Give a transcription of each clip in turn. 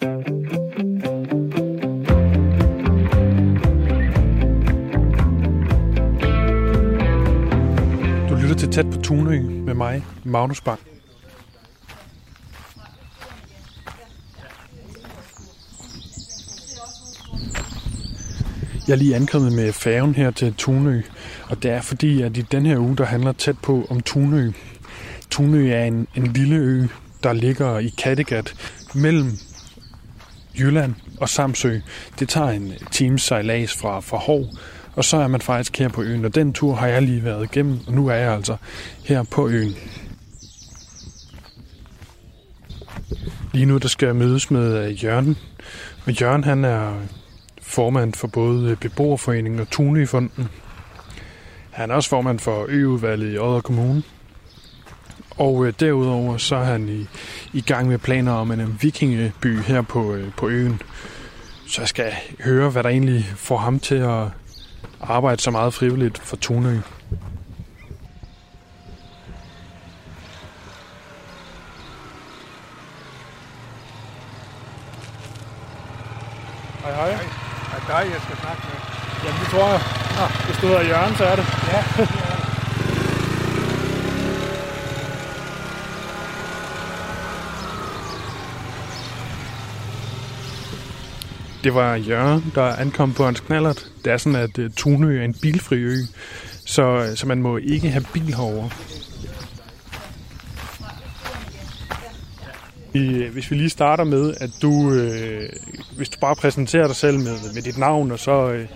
Du lytter til Tæt på Tunø med mig, Magnus Bang. Jeg er lige ankommet med færgen her til Tunø, og det er fordi, at i den her uge, der handler Tæt på om Tunø. Tunø er en lille ø, der ligger i Kattegat mellem Jylland og Samsø. Det tager en times sejlads fra Hov, og så er man faktisk her på øen. Og den tur har jeg lige været igennem, og nu er jeg altså her på øen. Lige nu der skal jeg mødes med Jørgen, og Jørgen han er formand for både Beboerforeningen og Tunøfonden. Han er også formand for Øudvalget i Odder Kommune. Og derudover så er han i gang med planer om en vikingeby her på øen. Så jeg skal høre, hvad der egentlig får ham til at arbejde så meget frivilligt for Tunø. Hej, hej. Hej, det er dig, jeg skal snakke med. Jamen, det tror jeg. Hvis du hedder Jørgen, så er det. Ja, det er. Det var Jørgen, der ankom på hans knallert. Det er sådan, at Tunø er en bilfri ø, så man må ikke have bil herovre. Hvis vi lige starter med, at du, hvis du bare præsenterer dig selv med dit navn, og så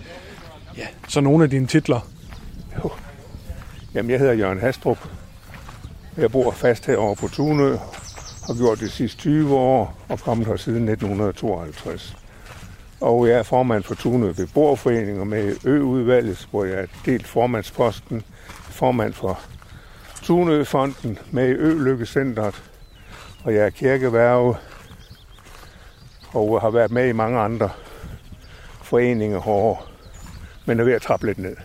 nogle af dine titler. Jo. Jamen, jeg hedder Jørgen Hastrup. Jeg bor fast herovre på Tunø, har gjort det sidste 20 år, og kommet her siden 1952. Og jeg er formand for Tunø Beboerforening og med Øudvalget, hvor jeg er delt formandsposten, formand for Tunøfonden med Ølykkecentret, og jeg er kirkeværge og har været med i mange andre foreninger herovre, men er ved at trappe lidt ned.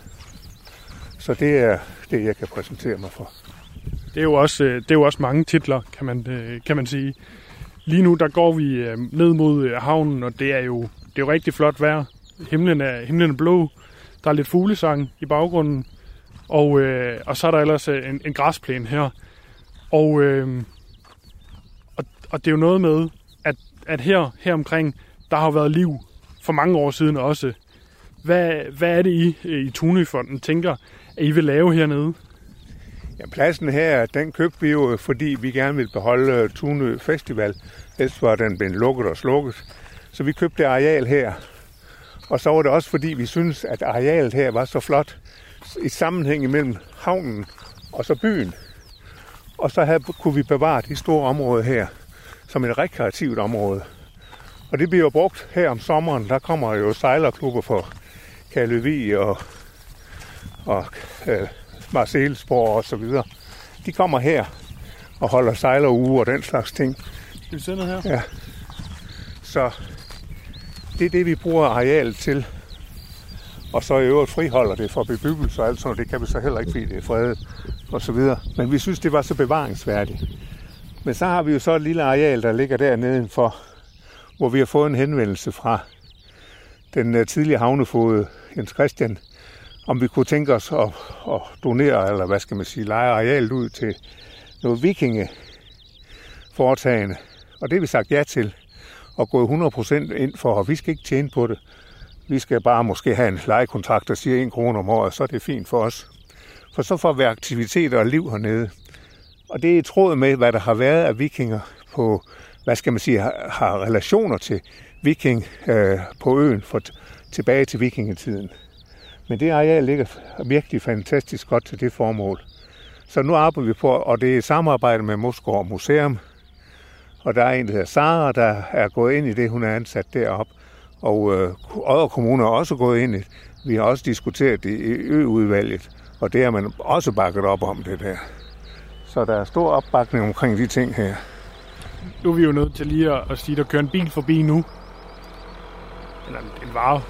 Så det er det, jeg kan præsentere mig for. Det er jo også mange titler, kan man sige. Lige nu der går vi ned mod havnen, og det er jo rigtig flot vejr. Himlen er blå. Der er lidt fuglesang i baggrunden. Og så er der ellers en græsplæne her. Og det er jo noget med, at her omkring, der har været liv for mange år siden også. Hvad er det, I Tunøfonden tænker, at I vil lave hernede? Ja, pladsen her, den købte vi jo, fordi vi gerne ville beholde Thunø Festival. Ellers var den blevet lukket og slukket. Så vi købte areal her. Og så var det også, fordi vi synes at arealet her var så flot i sammenhæng mellem havnen og så byen. Og så kunne vi bevare de store områder her som et rekreativt område. Og det bliver jo brugt her om sommeren. Der kommer jo sejlerklubber for Kalle Vig og Marseilsborg og så videre. De kommer her og holder sejleruge og den slags ting. Skal vi se noget her? Ja. Så det er det, vi bruger arealet til. Og så i øvrigt friholder det fra bebyggelse og alt sådan. Det kan vi så heller ikke, fordi det er fredet og så videre. Men vi synes, det var så bevaringsværdigt. Men så har vi jo så et lille areal, der ligger dernede for, hvor vi har fået en henvendelse fra den tidligere havnefoged Jens Christian, om vi kunne tænke os at donere, eller hvad skal man sige, leje arealet ud til noget vikingeforetagende. Og det har vi sagt ja til, og gået 100% ind for, og vi skal ikke tjene på det. Vi skal bare måske have en lejekontrakt, der siger 1 krone om året, så er det fint for os. For så får vi aktiviteter og liv hernede. Og det er i tråd med, hvad der har været af vikinger på, hvad skal man sige, har relationer til viking på øen, tilbage til vikingetiden. Men det areal ligger virkelig fantastisk godt til det formål. Så nu arbejder vi på, og det er et samarbejde med Moskow Museum. Og der er en, der hedder Sara, der er gået ind i det, hun er ansat deroppe. Og Odder Kommune er også gået ind i det. Vi har også diskuteret det i Øudvalget, og det har man også bakket op om det der. Så der er stor opbakning omkring de ting her. Nu er vi jo nødt til lige at sige, at der kører en bil forbi nu. Eller en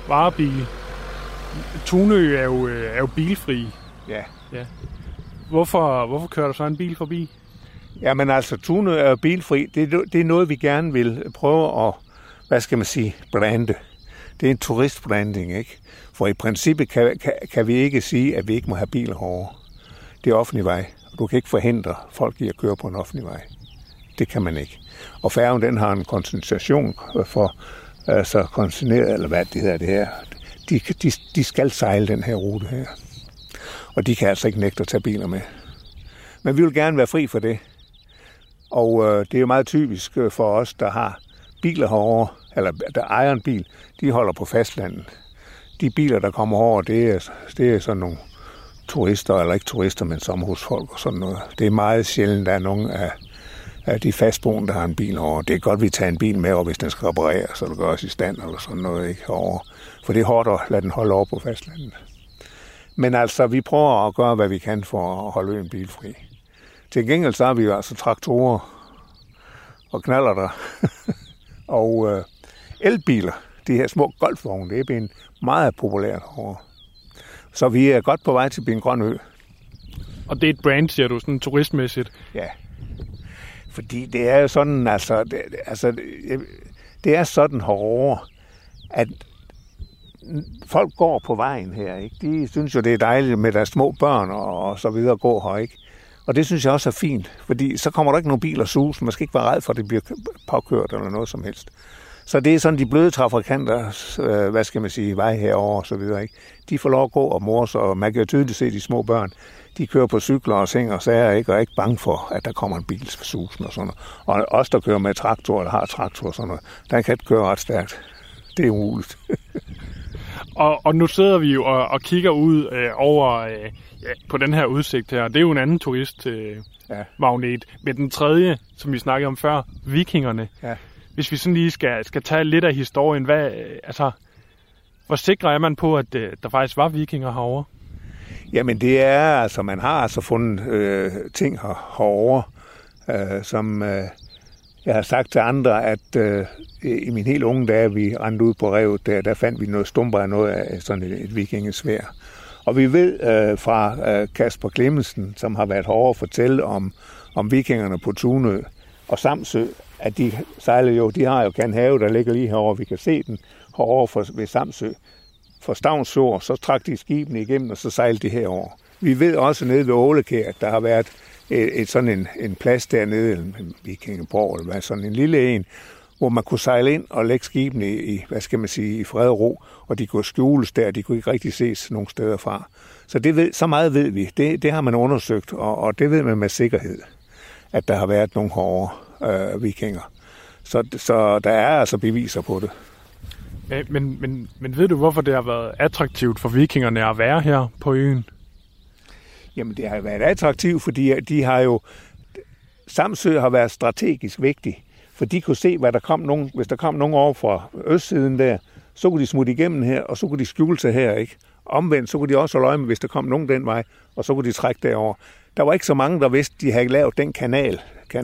varebil. Tunø er jo bilfri. Ja. Hvorfor kører der så en bil forbi? Jamen altså, Tunø er jo bilfri. Det er noget, vi gerne vil prøve at hvad skal man sige, brande. Det er en turistbranding, ikke? For i princippet kan vi ikke sige, at vi ikke må have biler herovre. Det er offentlig vej, og du kan ikke forhindre folk i at køre på en offentlig vej. Det kan man ikke. Og færgen, den har en koncentration for, altså koncentreret, eller hvad det hedder det her. De skal sejle den her rute her. Og de kan altså ikke nægte at tage biler med. Men vi vil gerne være fri for det. Og det er jo meget typisk for os, der har biler herovre, eller der ejer en bil, de holder på fastlandet. De biler, der kommer herover, det er sådan nogle turister, eller ikke turister, men sommerhusfolk og sådan noget. Det er meget sjældent, der er nogen af de fastboende, der har en bil herovre. Det er godt, vi tager en bil med, og hvis den skal repareres, eller gøres i stand, eller sådan noget, ikke herovre. For det er hårdt at lade den holde over på fastlandet. Men altså, vi prøver at gøre, hvad vi kan for at holde øen bilfri. Til gengæld så har vi jo altså traktorer og knallerter og elbiler. De her små golfvogne, det er blevet meget populært herovre. Så vi er godt på vej til at blive en grøn ø. Og det er et brand, siger du, sådan turistmæssigt? Ja, fordi det er jo sådan, altså, det er sådan herovre, at folk går på vejen her, ikke? De synes jo, det er dejligt med deres små børn og så videre at gå her, ikke? Og det synes jeg også er fint, fordi så kommer der ikke nogen biler sus. Man skal ikke være ræd for, at det bliver påkørt eller noget som helst. Så det er sådan de bløde trafikanters, hvad skal man sige, vej herover og så videre, ikke? De får lov at gå og mors, og man kan jo tydeligt se de små børn. De kører på cykler og ting og sager, ikke? Og er ikke bange for, at der kommer en bil susen og sådan noget. Og os, der kører med traktor eller har traktor og sådan noget, der kan ikke køre ret stærkt. Det er umuligt. Og nu sidder vi jo og kigger ud over på den her udsigt her. Det er jo en anden turistmagnet. Men den tredje, som vi snakkede om før, vikingerne. Ja. Hvis vi sådan lige skal tage lidt af historien, hvor sikre er man på, at der faktisk var vikinger herovre? Jamen det er, altså man har altså fundet ting herovre, som jeg har sagt til andre, at i mine helt unge dage, vi rendte ud på revet, der fandt vi noget stumper af noget af sådan et vikingesværd. Og vi ved fra Kasper Klemmensen, som har været herovre at fortælle om vikingerne på Tunø og Samsø, at de sejler jo, de har jo en have, der ligger lige herovre, vi kan se den herovre ved Samsø. Fra Stavnsjord, så trak de skibene igennem, og så sejlede de herover. Vi ved også nede ved Ålekær, at der har været sådan en plads dernede, en vikingeborg, eller sådan en lille en, hvor man kunne sejle ind og lægge skibene i, hvad skal man sige, i fred og ro, og de kunne skjules der, de kunne ikke rigtig ses nogen steder fra. Så så meget ved vi. Det har man undersøgt, og det ved man med sikkerhed, at der har været nogle hårde vikinger. Så der er altså beviser på det. Men ved du, hvorfor det har været attraktivt for vikingerne at være her på øen? Jamen, det har været attraktivt, fordi de har jo... Samsø har været strategisk vigtig, for de kunne se, hvad der kom nogen, hvis der kom nogen over fra østsiden der, så kunne de smutte igennem her, og så kunne de skjule sig her, ikke? Omvendt, så kunne de også holde øje med, hvis der kom nogen den vej, og så kunne de trække derover. Der var ikke så mange, der vidste, de havde lavet den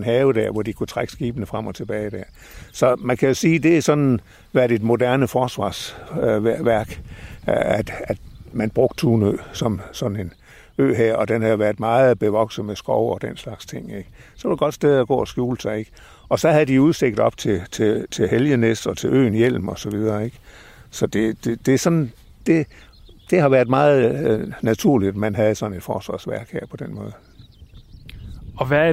have der, hvor de kunne trække skibene frem og tilbage der. Så man kan jo sige, det er sådan været et moderne forsvarsværk, at man brugte Tunø som sådan en ø her, og den har været meget bevokset med skov og den slags ting, ikke? Så var det et godt sted at gå og skjule sig, ikke? Og så havde de udsigt op til Helgenæs og til øen Hjelm og så videre, ikke? Så det er sådan... Det har været meget naturligt, at man havde sådan et forsvarsværk her på den måde. Og hvad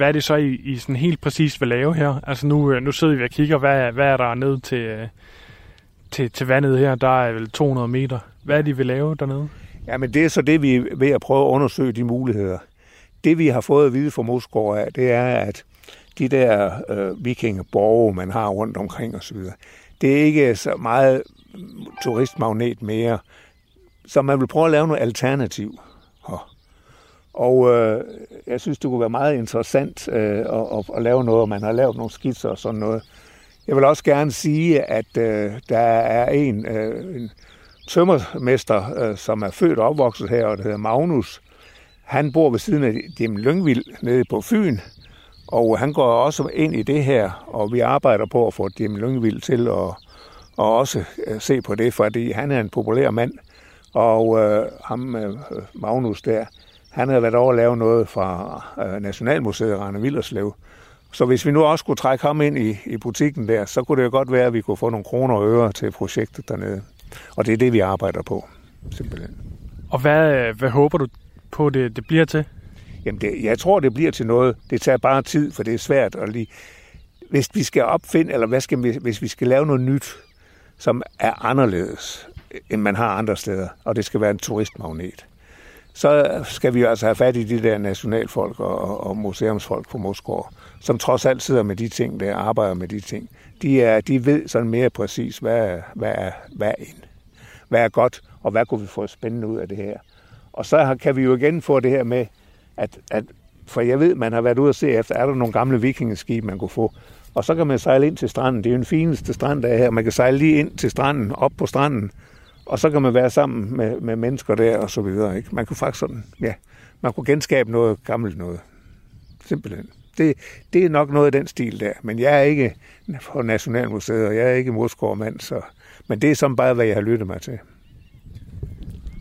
er det så, I sådan helt præcis vil lave her? Altså nu sidder vi og kigger, hvad er der ned til vandet her? Der er vel 200 meter. Hvad er det, I vil lave dernede? Jamen det er så det, vi er ved at prøve at undersøge de muligheder. Det, vi har fået at vide fra Moskow af, det er, at de der vikingeborge, man har rundt omkring osv., det er ikke så meget turistmagnet mere. Så man vil prøve at lave noget alternativ. Og jeg synes, det kunne være meget interessant at lave noget, og man har lavet nogle skitser og sådan noget. Jeg vil også gerne sige, at der er en tømmermester, som er født og opvokset her, og det hedder Magnus. Han bor ved siden af Jim Lyngvild nede på Fyn, og han går også ind i det her, og vi arbejder på at få Jim Lyngvild til at også se på det, fordi han er en populær mand. Og ham, Magnus der, han havde været over at lave noget fra Nationalmuseet Rane Willerslev, Så hvis vi nu også kunne trække ham ind i butikken der, så kunne det jo godt være, at vi kunne få nogle kroner og øre til projektet dernede. Og det er det, vi arbejder på, simpelthen. Og hvad håber du på, det bliver til? Jamen, jeg tror, det bliver til noget. Det tager bare tid, for det er svært at lige... Hvis vi skal opfinde, eller hvis vi skal lave noget nyt, som er anderledes, end man har andre steder, og det skal være en turistmagnet, så skal vi jo altså have fat i de der nationalfolk og museumsfolk på Moskow, som trods alt sidder med de ting, der arbejder med de ting. De ved sådan mere præcis, hvad er godt, og hvad kunne vi få spændende ud af det her. Og så kan vi jo igen få det her med, at for jeg ved, man har været ude at se efter, er der nogle gamle vikingeskib, man kunne få. Og så kan man sejle ind til stranden. Det er jo den fineste strand, der er her. Man kan sejle lige ind til stranden, op på stranden, og så kan man være sammen med mennesker der og så videre. Ikke? Man kunne faktisk sådan, ja, man kunne genskabe noget gammelt noget. Simpelthen. Det er nok noget af den stil der. Men jeg er ikke på Nationalmuseet, og jeg er ikke Moskow-mand, så... Men det er sådan bare, hvad jeg har lyttet mig til.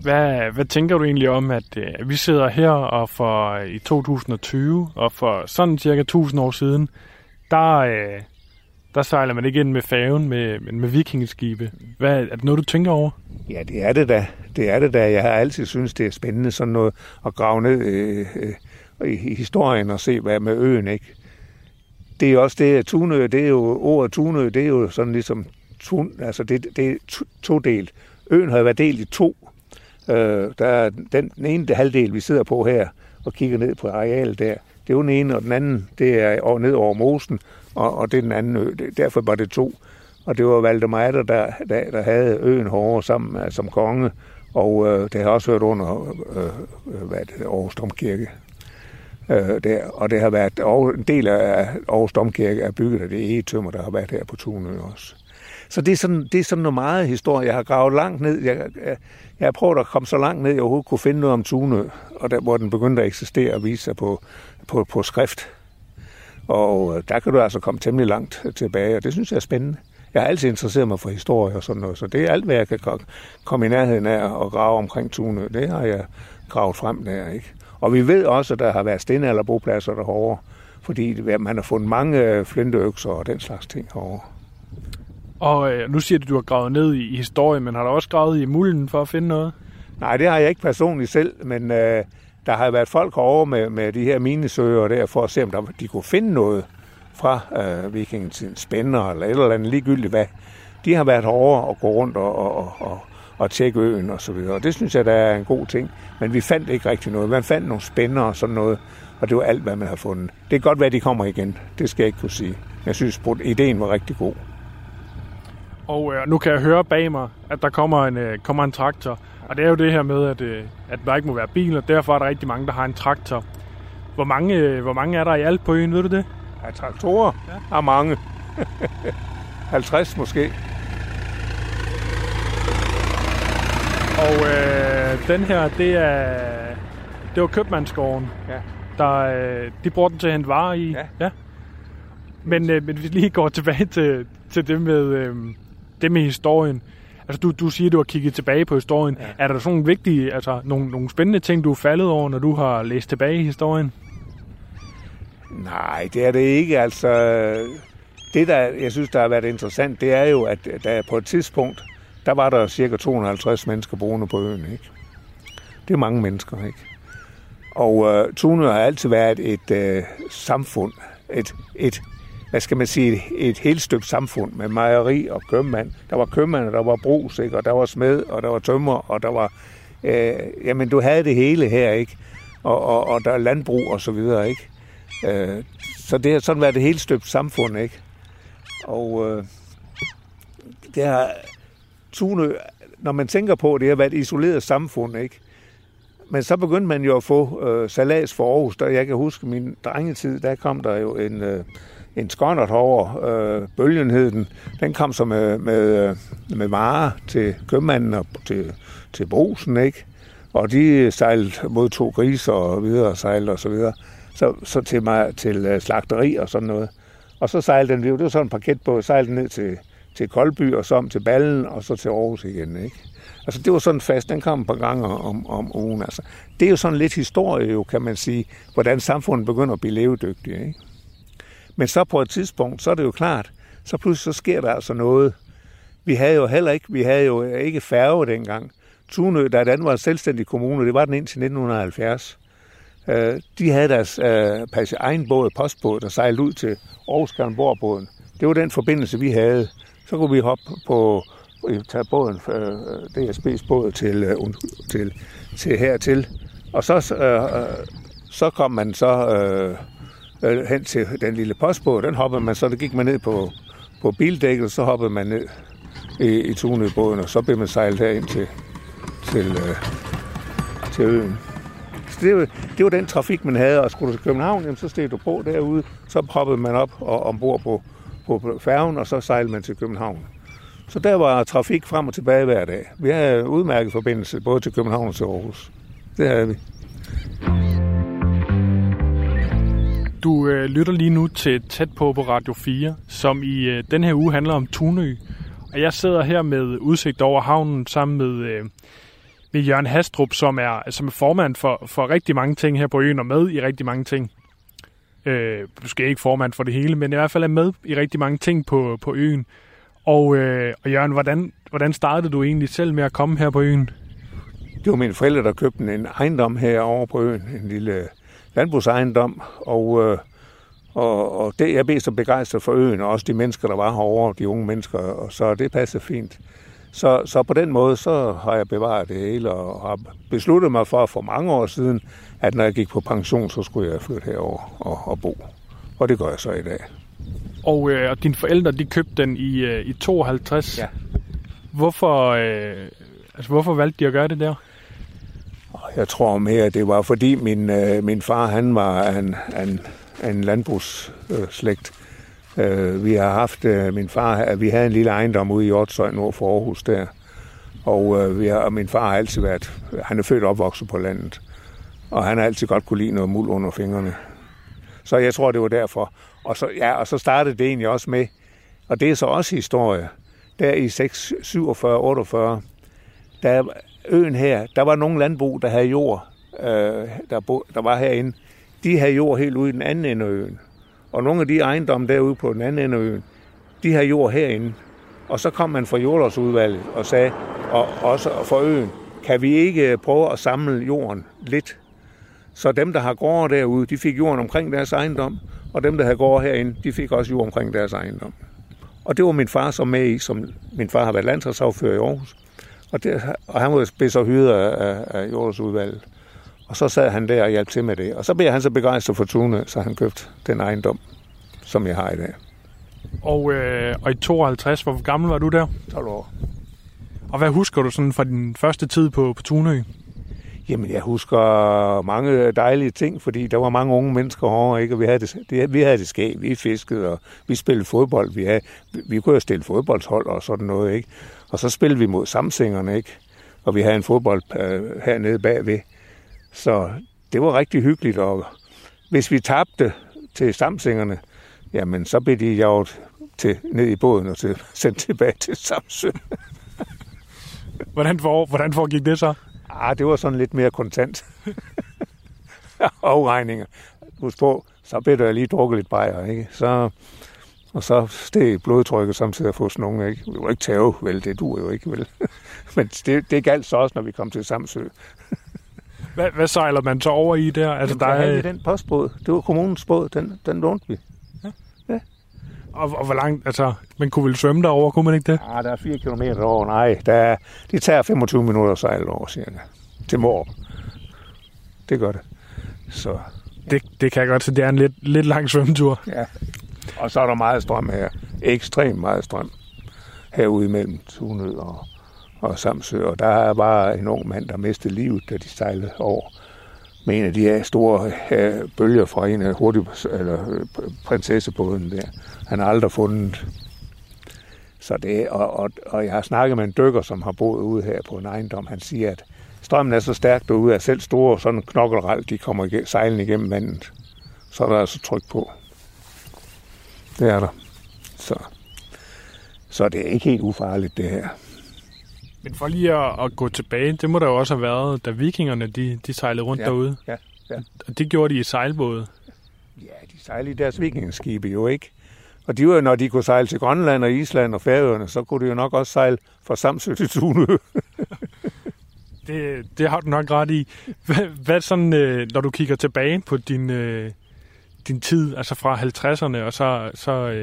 Hvad tænker du egentlig om, at vi sidder her og for i 2020, og for sådan cirka 1000 år siden, der sejler man ikke ind med færgen, men med vikingeskibe. Er det noget, du tænker over? Ja, det er det da. Jeg har altid syntes, det er spændende sådan noget at grave ned i historien og se, hvad med øen, ikke? Det er jo også det, Tunø, det er jo ordet Tunø, det er jo sådan ligesom, altså det er todelt. Øen har været delt i to. Der er den ene halvdel, vi sidder på her og kigger ned på arealet der. Det er jo den ene, og den anden, det er ned over mosen, og det er den anden ø. Derfor var det to. Og det var Valdemar, der havde øen hårdere sammen som konge, og det har også været under Aarhus Domkirke. Der. Og det har været en del af Aarhus Domkirke er bygget af det egetømmer, der har været her på Tunø også. Så det er sådan noget meget historie. Jeg har gravet langt ned. Jeg har prøvet at komme så langt ned, jeg overhovedet kunne finde noget om Tunø, og der, hvor den begyndte at eksistere og vise sig på skrift. Og der kan du altså komme temmelig langt tilbage, og det synes jeg er spændende. Jeg har altid interesseret mig for historie og sådan noget, så det er alt, hvad jeg kan komme i nærheden af og grave omkring Tunø. Det har jeg gravet frem der, ikke? Og vi ved også, at der har været stenalderbopladser derovre, fordi man har fundet mange flinteøkser og den slags ting herovre. Og nu siger du, at du har gravet ned i historien, men har du også gravet i mulden for at finde noget? Nej, det har jeg ikke personligt selv, men der har været folk herovre med de her minesøger der, for at se, om de kunne finde noget fra vikingetiden, spændere eller et eller andet, ligegyldigt hvad. De har været herovre og gå rundt og tjekke øen og så videre, og det synes jeg, der er en god ting. Men vi fandt ikke rigtig noget. Man fandt nogle spændere og sådan noget, og det var alt, hvad man har fundet. Det kan godt være, at de kommer igen. Det skal jeg ikke kunne sige. Jeg synes, ideen var rigtig god. Og nu kan jeg høre bag mig, at der kommer en traktor. Og det er jo det her med, at der ikke må være bil, og derfor er der rigtig mange, der har en traktor. Hvor mange er der i alt på øen, ved du det? Ja, traktorer ja. Er mange. 50 måske. Og den her, det var købmandsgården. Ja. De bruger den til at hente varer i. Ja. Ja. Men hvis vi lige går tilbage til det med historien. Altså du siger, du har kigget tilbage på historien. Ja. Er der sådan nogle vigtige, altså nogle spændende ting, du er faldet over, når du har læst tilbage i historien? Nej, det er det ikke. Altså det der, jeg synes, der har været interessant, det er jo, at der på et tidspunkt, der var der cirka 250 mennesker boende på øen, ikke? Det er mange mennesker, ikke? Og Tunø har altid været et samfund, et hvad skal man sige, et helt stykke samfund med mejeri og købmand. Der var købmand, og der var brugs, ikke? Og der var smed, og der var tømrer, og der var... jamen, du havde det hele her, ikke? Og der er landbrug og så videre, ikke? Så det har sådan været et helt stykke samfund, ikke? Og det har... Tunø, når man tænker på, det har været et isoleret samfund, ikke? Men så begyndte man jo at få salas for Aarhus. Der, jeg kan huske min drengetid, der kom der jo en skåndert herover, Bølgen hed den. Den kom så med varer til købmanden og til brugsen, ikke? Og de sejlede mod to griser og videre sejlede og så videre. Så til slagteri og sådan noget. Og så sejlede den, det var sådan en paketbåd, sejlede den ned til Kolby og så om til Ballen og så til Aarhus igen, ikke? Altså det var sådan fast, den kom et par gange om ugen, altså. Det er jo sådan lidt historie jo, kan man sige, hvordan samfundet begynder at blive levedygtigt, ikke? Men så på et tidspunkt, så er det jo klart, så pludselig så sker der altså noget. Vi havde jo ikke færge dengang. Tunø, der den var en selvstændig kommune, det var den indtil 1970. De havde deres egen båd, postbåd, der sejlede ud til Aarhus-Kalundborg-båden. Det var den forbindelse, vi havde. Så kunne vi hoppe på tage båden, DSB's båd til hertil. Og så kom man så hen til den lille postbåd. Den hoppede man så, der gik man ned på bildækket, og så hoppede man ned i Tunøbåden, og så blev man sejlet herind til øen. Det var den trafik, man havde, og skulle du til København, jamen, så steg du på derude, så hoppede man op og ombord på færgen, og så sejlede man til København. Så der var trafik frem og tilbage hver dag. Vi havde udmærket forbindelse både til København og til Aarhus. Det havde vi. Du lytter lige nu til Tæt på Radio 4, som i den her uge handler om Tunø. Og jeg sidder her med udsigt over havnen sammen med Jørgen Hastrup, som er formand for rigtig mange ting her på øen og med i rigtig mange ting. Måske ikke formand for det hele, men i hvert fald er med i rigtig mange ting på øen. Og Jørgen, hvordan startede du egentlig selv med at komme her på øen? Det var mine forældre, der købte en ejendom herovre på øen, en lille landbrugsejendom, og det, jeg blev så begejstret for øen, og også de mennesker, der var herovre, de unge mennesker, og så det passede fint. Så på den måde, så har jeg bevaret det hele, og har besluttet mig for mange år siden, at når jeg gik på pension, så skulle jeg flytte herover og bo. Og det gør jeg så i dag. Og dine forældre, de købte den i 52. Ja. Hvorfor valgte de at gøre det der? Jeg tror mere, det var fordi min far, han var en landbrugsslægt. Vi har haft min far, vi havde en lille ejendom ude i Hjortshøj nord for Aarhus der. Og min far har altid været, han er født og opvokset på landet. Og han har altid godt kunne lide noget muld under fingrene. Så jeg tror, det var derfor. Og så startede det egentlig også med, og det er så også historie, der i 47, 48, der øen her, der var nogle landbrug, der havde jord, der var herinde. De havde jord helt ude i den anden ende af øen. Og nogle af de ejendomme derude på den anden ende af øen, de havde jord herinde. Og så kom man fra Jordlovsudvalget og sagde, og også for øen, kan vi ikke prøve at samle jorden lidt? Så dem, der har gårde derude, de fik jorden omkring deres ejendom, og dem, der havde gårde herinde, de fik også jord omkring deres ejendom. Og det var min far så med i, som min far har været landsretssagfører i Aarhus. Og han blev så hyret af Jordlovsudvalget. Og så sad han der og hjalp til med det. Og så blev han så begejstret for Tunø, så han købte den ejendom, som jeg har i dag. Og i 52, hvor gammel var du der? 12 år. Og hvad husker du sådan fra din første tid på Tunø? Jamen, jeg husker mange dejlige ting, fordi der var mange unge mennesker herovre, ikke? Og vi havde det skægt. Vi fiskede, og vi spillede fodbold. Vi kunne jo stille fodboldshold og sådan noget, ikke? Og så spillede vi mod samsingerne, ikke? Og vi havde en fodbold hernede bagved. Så det var rigtig hyggeligt, og hvis vi tabte til samsingerne, jamen så blev de jaget ned i båden og sendt tilbage til Samsø. Hvordan foregik det så? Det var sådan lidt mere kontant. Afregninger. Husk på, så blev der lige drukket lidt bajer, ikke? Og så steg blodtrykket samtidig at få sådan nogle, ikke? Vi var ikke tæve, vel? Det duer jo ikke, vel? Men det galt så også, når vi kom til Samsø. Hvad sejler man så over i der? Altså, jamen, der havde vi den postbåd. Det var kommunens båd. Den lånte vi. Ja. Ja. Og hvor langt? Altså, man kunne vel svømme derover, kunne man ikke det? Nej, der er 4 kilometer derovre. Nej, det tager 25 minutter at sejle over, cirka. Til Mårup. Det gør det. Så det kan jeg godt se. Det er en lidt lang svømmetur. Ja. Og så er der meget strøm her. Ekstremt meget strøm. Herude imellem Tunø og Samsø, og der var en ung mand, der mistede livet, da de sejlede over med en af de her store bølger fra en af prinsessebåden der. Han har aldrig fundet. Så det, og jeg har snakket med en dykker, som har boet ude her på en ejendom. Han siger, at strømmen er så stærk derude, at selv store sådan knokkelrald, de kommer sejlen igennem vandet. Så er der altså tryk på. Det er der. Så det er ikke helt ufarligt, det her. Men for lige at gå tilbage, det må der jo også have været, da vikingerne de sejlede rundt derude. Ja. Og det gjorde de i sejlbåde. Ja, de sejlede deres vikingeskibe jo ikke. Og de var, når de kunne sejle til Grønland og Island og Færøerne, så kunne de jo nok også sejle fra Samsø til Thuneø. Det har du nok ret i. Hvad sådan, når du kigger tilbage på din tid, altså fra 50'erne, og så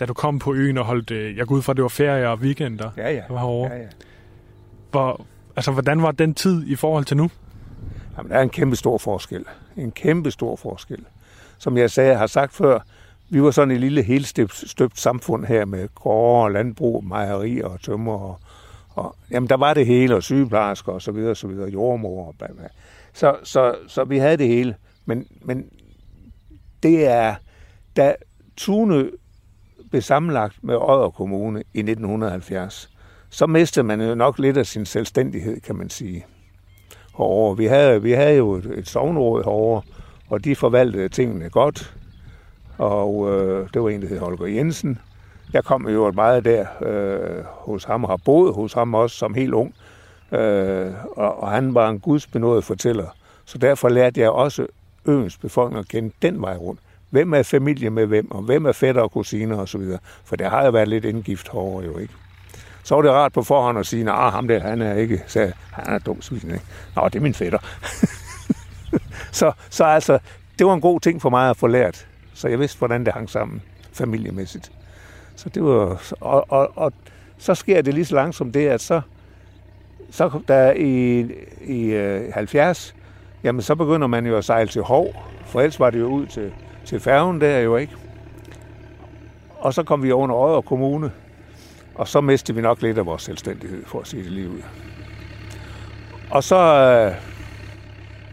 da du kom på øen og holdt, jeg går ud fra, det var ferier og weekender, ja. Du var herovre. Ja. Hvordan var den tid i forhold til nu? Jamen, der er en kæmpe stor forskel. Som jeg har sagt før, vi var sådan et lille helstøbt samfund her med gårde, landbrug, mejerier og tømmer. Og jamen, der var det hele, og sygeplejersker og så videre, jordemor og blablabla. Så vi havde det hele. Men det er, da Tunø blev sammenlagt med Odder Kommune i 1970, så mistede man jo nok lidt af sin selvstændighed, kan man sige. Herovre. Vi havde jo et sogneråd herovre, og de forvaltede tingene godt. Og det var en, der hed Holger Jensen. Jeg kom jo meget der hos ham og har boet hos ham også som helt ung. Og han var en gudsbenået fortæller. Så derfor lærte jeg også øens befolkning at kende den vej rundt. Hvem er familie med hvem, og hvem er fætter og kusiner osv. For der har jo været lidt indgift herovre jo, ikke? Så var det rart på forhånd at sige, nej, ham der, han er ikke, så han er dum svin, ikke? Nå, det er min fætter. så altså, det var en god ting for mig at få lært. Så jeg vidste, hvordan det hang sammen familiemæssigt. Så det var, og så sker det lige så langsomt det, at så der i 70, jamen så begynder man jo at sejle til Hov, for ellers var det jo ud til færgen der jo, ikke? Og så kom vi under Odder Kommune, og så mistede vi nok lidt af vores selvstændighed, for at sige det lige ud. Og så,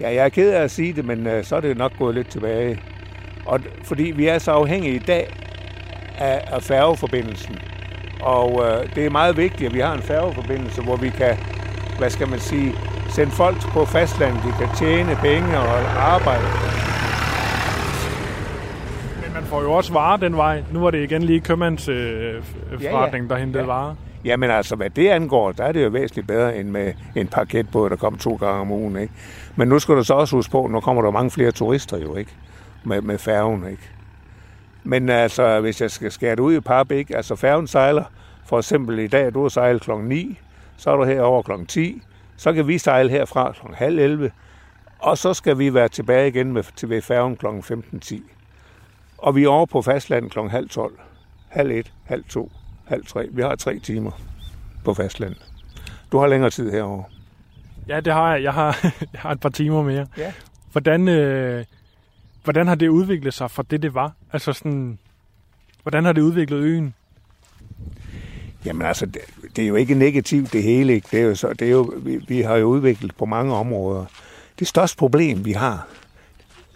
ja, jeg er ked af at sige det, men så er det nok gået lidt tilbage. Og fordi vi er så afhængige i dag af færgeforbindelsen. Og det er meget vigtigt, at vi har en færgeforbindelse, hvor vi kan, hvad skal man sige, sende folk på fastlandet, de kan tjene penge og arbejde. Men man får jo også varer den vej. Nu var det igen lige købmandsforretning, der hentede varer. Jamen altså, hvad det angår, der er det jo væsentligt bedre end med en parketbåd, der kom 2 gange om ugen, ikke? Men nu skal du så også huske på, nu kommer der mange flere turister jo, ikke? Med færgen, ikke? Men altså, hvis jeg skal skære det ud i pap, ikke? Altså, færgen sejler. For eksempel i dag, du har sejlet kl. 9, så er du herover kl. 10, så kan vi sejle herfra kl. halv 11, og så skal vi være tilbage igen ved færgen kl. 15.10. Og vi er over på fastlandet kl. halv 12, halv 1, halv 2, halv 3. Vi har 3 timer på fastlandet. Du har længere tid herover. Ja, det har jeg. Jeg har et par timer mere. Ja. Hvordan har det udviklet sig fra det var? Altså sådan, hvordan har det udviklet øen? Jamen altså, det er jo ikke negativt det hele, ikke? Det er jo så, vi har jo udviklet på mange områder. Det største problem, vi har,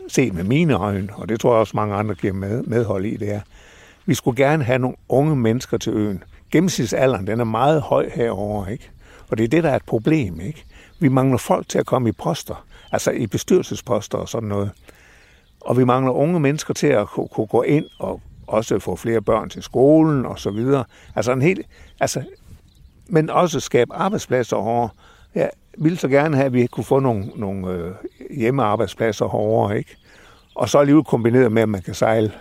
set med mine øjne, og det tror jeg også mange andre giver medhold i, det er, vi skulle gerne have nogle unge mennesker til øen. Gennemsnitsalderen, den er meget høj herovre, ikke? Og det er det, der er et problem, ikke? Vi mangler folk til at komme i poster, altså i bestyrelsesposter og sådan noget. Og vi mangler unge mennesker til at kunne gå ind og også få flere børn til skolen og så videre. Altså men også skabe arbejdspladser herovre. Jeg ville så gerne have, at vi kunne få nogle hjemmearbejdspladser herovre, ikke? Og så alligevel kombineret med, at man kan sejle,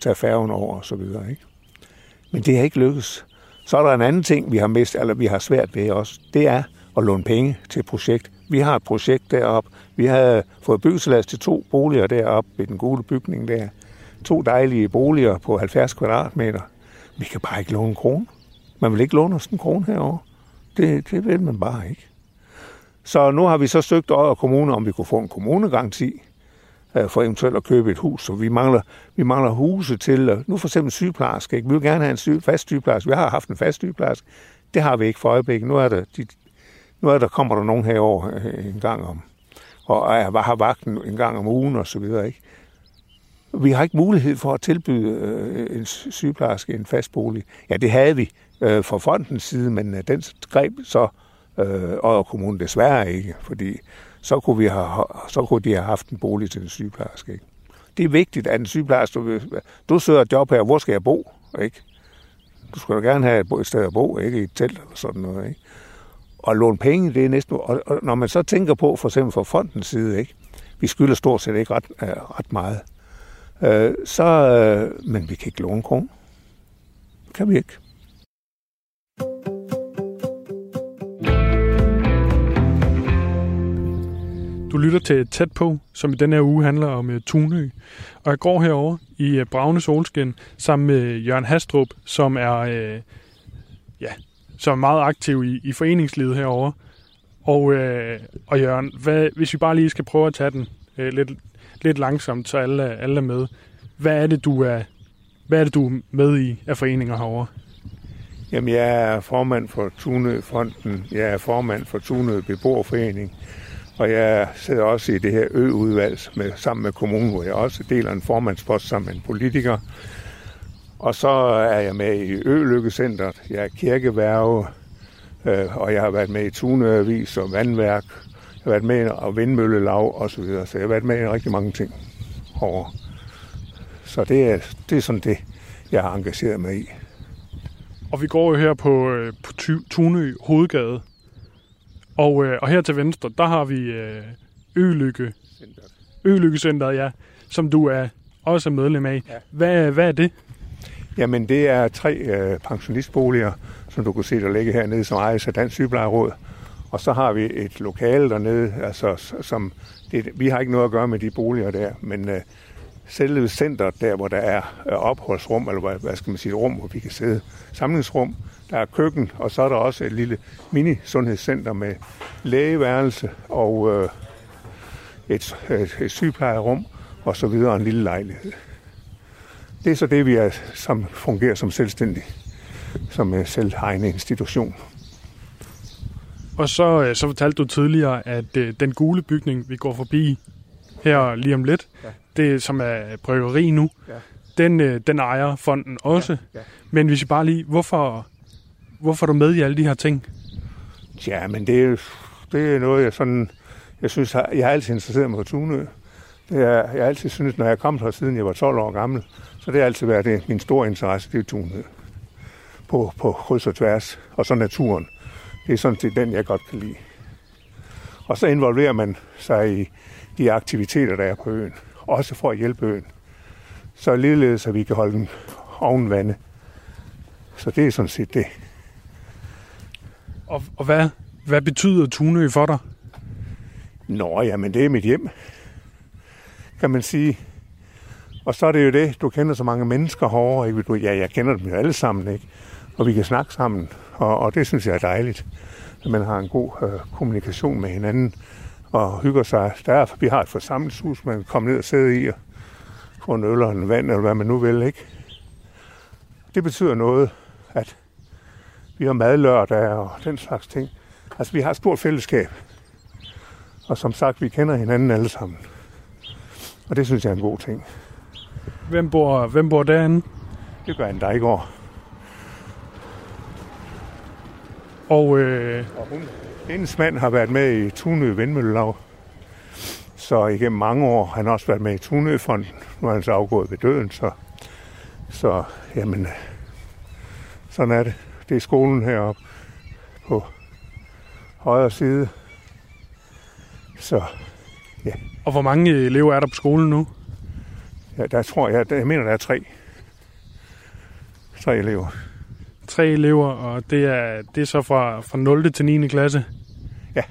tage færgen over og så videre, ikke? Men det har ikke lykkes. Så er der en anden ting, vi har svært ved også. Det er at låne penge til et projekt. Vi har et projekt deroppe. Vi havde fået byggetilladelse til 2 boliger deroppe ved den gule bygning der. 2 dejlige boliger på 70 kvadratmeter. Vi kan bare ikke låne en krone. Man vil ikke låne os en krone herovre. Det vil man bare ikke. Så nu har vi så søgt Odder Kommune, om vi kunne få en kommunegaranti for eventuelt at købe et hus. Så vi mangler huse til, nu for eksempel sygeplejerske, ikke? Vi vil gerne have en fast sygeplejerske. Vi har haft en fast sygeplejerske. Det har vi ikke for øjeblikket. Nu kommer der nogen herover en gang om, og jeg har vagten en gang om ugen og så videre, ikke? Vi har ikke mulighed for at tilbyde en sygeplejerske en fast bolig. Ja, det havde vi fra fondens side, men den greb så Odder Kommune desværre ikke, fordi så kunne de have haft en bolig til en sygeplejerske, ikke? Det er vigtigt, at en sygeplejerske, du søger et job her, hvor skal jeg bo, ikke? Du skulle gerne have et sted at bo, ikke i et telt eller sådan noget, ikke? Og låne penge, det er næsten... Og når man så tænker på, for eksempel fra fondens side, ikke? Vi skylder stort set ikke ret meget. Men vi kan ikke låne kroner. Kan vi ikke. Du lytter til Tæt på, som i denne her uge handler om Tunø. Og jeg går herover i bravende solskin sammen med Jørgen Hastrup, som er meget aktiv i foreningslivet herover. Og Jørgen, hvis vi bare lige skal prøve at tage den lidt langsomt, så alle er med. Hvad er det, du er med i af foreninger herover? Jamen, jeg er formand for Tunøfonden. Jeg er formand for Tunø Beboerforeningen. Og jeg sidder også i det her øudvalg sammen med kommunen, hvor jeg også deler en formandspost sammen med en politiker. Og så er jeg med i Ølykkecentret, jeg er kirkeværge, og jeg har været med i Tunøavis og vandværk. Jeg har været med i vindmøllelag osv., så jeg har været med i rigtig mange ting over. Så det er sådan det, jeg har engageret mig i. Og vi går jo her på Tunø Hovedgade. Og her til venstre, der har vi Ølykkecentret, som du også er medlem af. Ja. Hvad er det? Jamen, det er 3 pensionistboliger, som du kan se, der ligger hernede, som ejes af Dansk Sygeplejeråd. Og så har vi et lokale dernede, altså, som vi har ikke noget at gøre med de boliger der, men selve centret der, hvor der er opholdsrum, eller hvad skal man sige, rum, hvor vi kan sidde, samlingsrum, der er køkken, og så er der også et lille mini-sundhedscenter med lægeværelse og et sygeplejerum og så videre, en lille lejlighed. Det er så det, vi er, som fungerer som selvstændig, som selvejende institution. Og så fortalte du tidligere, at den gule bygning, vi går forbi her lige om lidt, ja, det som er bryggeri nu, ja, den ejer fonden også. Ja. Ja. Men hvis I bare lige, hvorfor er du med i alle de her ting? Ja, men det er noget, jeg synes, jeg har altid interesseret mig for Tunø. Jeg har altid synes, når jeg er kommet her, siden jeg var 12 år gammel, så det har altid været min store interesse, det er Tunø. På kryds og tværs, og så naturen. Det er sådan set den, jeg godt kan lide. Og så involverer man sig i de aktiviteter, der er på øen. Også for at hjælpe øen. Så ligeledes, at vi kan holde den oven vande. Så det er sådan set det. Og hvad betyder Tunø for dig? Nå, jamen det er mit hjem, kan man sige. Og så er det jo det, du kender så mange mennesker herovre, ikke? Ja, jeg kender dem jo alle sammen, ikke? Og vi kan snakke sammen, og det synes jeg er dejligt. At man har en god kommunikation med hinanden og hygger sig. Vi har et forsamlingshus, man kan komme ned og sidde i og få en øl og en vand, eller hvad man nu vil, ikke? Det betyder noget, at vi har madlørdag og den slags ting. Altså, vi har et stort fællesskab. Og som sagt, vi kender hinanden alle sammen. Og det synes jeg er en god ting. Hvem bor derinde? Det gør han der i går. Og hendes mand har været med i Tunø Vindmøllelag. Så igennem mange år har han også været med i Tunøfonden. Nu er han så afgået ved døden, så jamen, sådan er det. Det er skolen heroppe på højre side. Så, ja. Og hvor mange elever er der på skolen nu? Ja, der tror jeg mener, der er 3. 3 elever. 3 elever, og det er så fra 0. til 9. klasse? Ja.